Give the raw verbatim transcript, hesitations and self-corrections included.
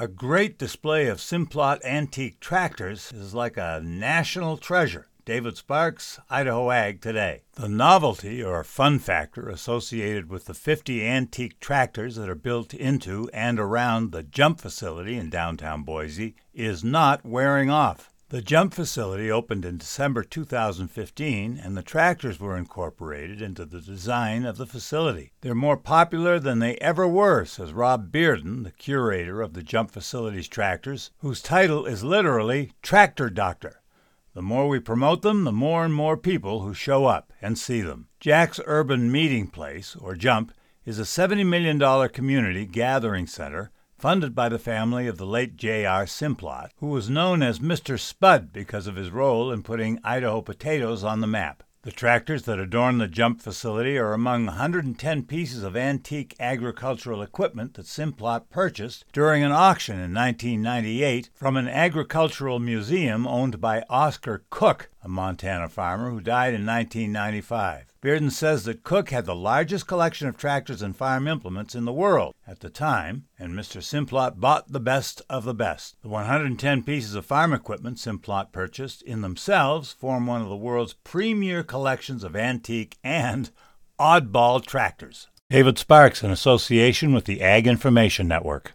A great display of Simplot antique tractors is like a national treasure. David Sparks, Idaho Ag Today. The novelty or fun factor associated with the fifty antique tractors that are built into and around the Jump facility in downtown Boise is not wearing off. The Jump facility opened in December two thousand fifteen, and the tractors were incorporated into the design of the facility. They're more popular than they ever were, says Rob Bearden, the curator of the Jump facility's tractors, whose title is literally Tractor Doctor. The more we promote them, the more and more people who show up and see them. Jack's Urban Meeting Place, or Jump, is a seventy million dollars community gathering center funded by the family of the late J R Simplot, who was known as Mister Spud because of his role in putting Idaho potatoes on the map. The tractors that adorn the Jump facility are among one hundred ten pieces of antique agricultural equipment that Simplot purchased during an auction in nineteen ninety-eight from an agricultural museum owned by Oscar Cook, a Montana farmer who died in nineteen ninety-five. Bearden says that Cook had the largest collection of tractors and farm implements in the world at the time, and Mister Simplot bought the best of the best. The one hundred ten pieces of farm equipment Simplot purchased in themselves form one of the world's premier collections of antique and oddball tractors. David Sparks, in association with the Ag Information Network.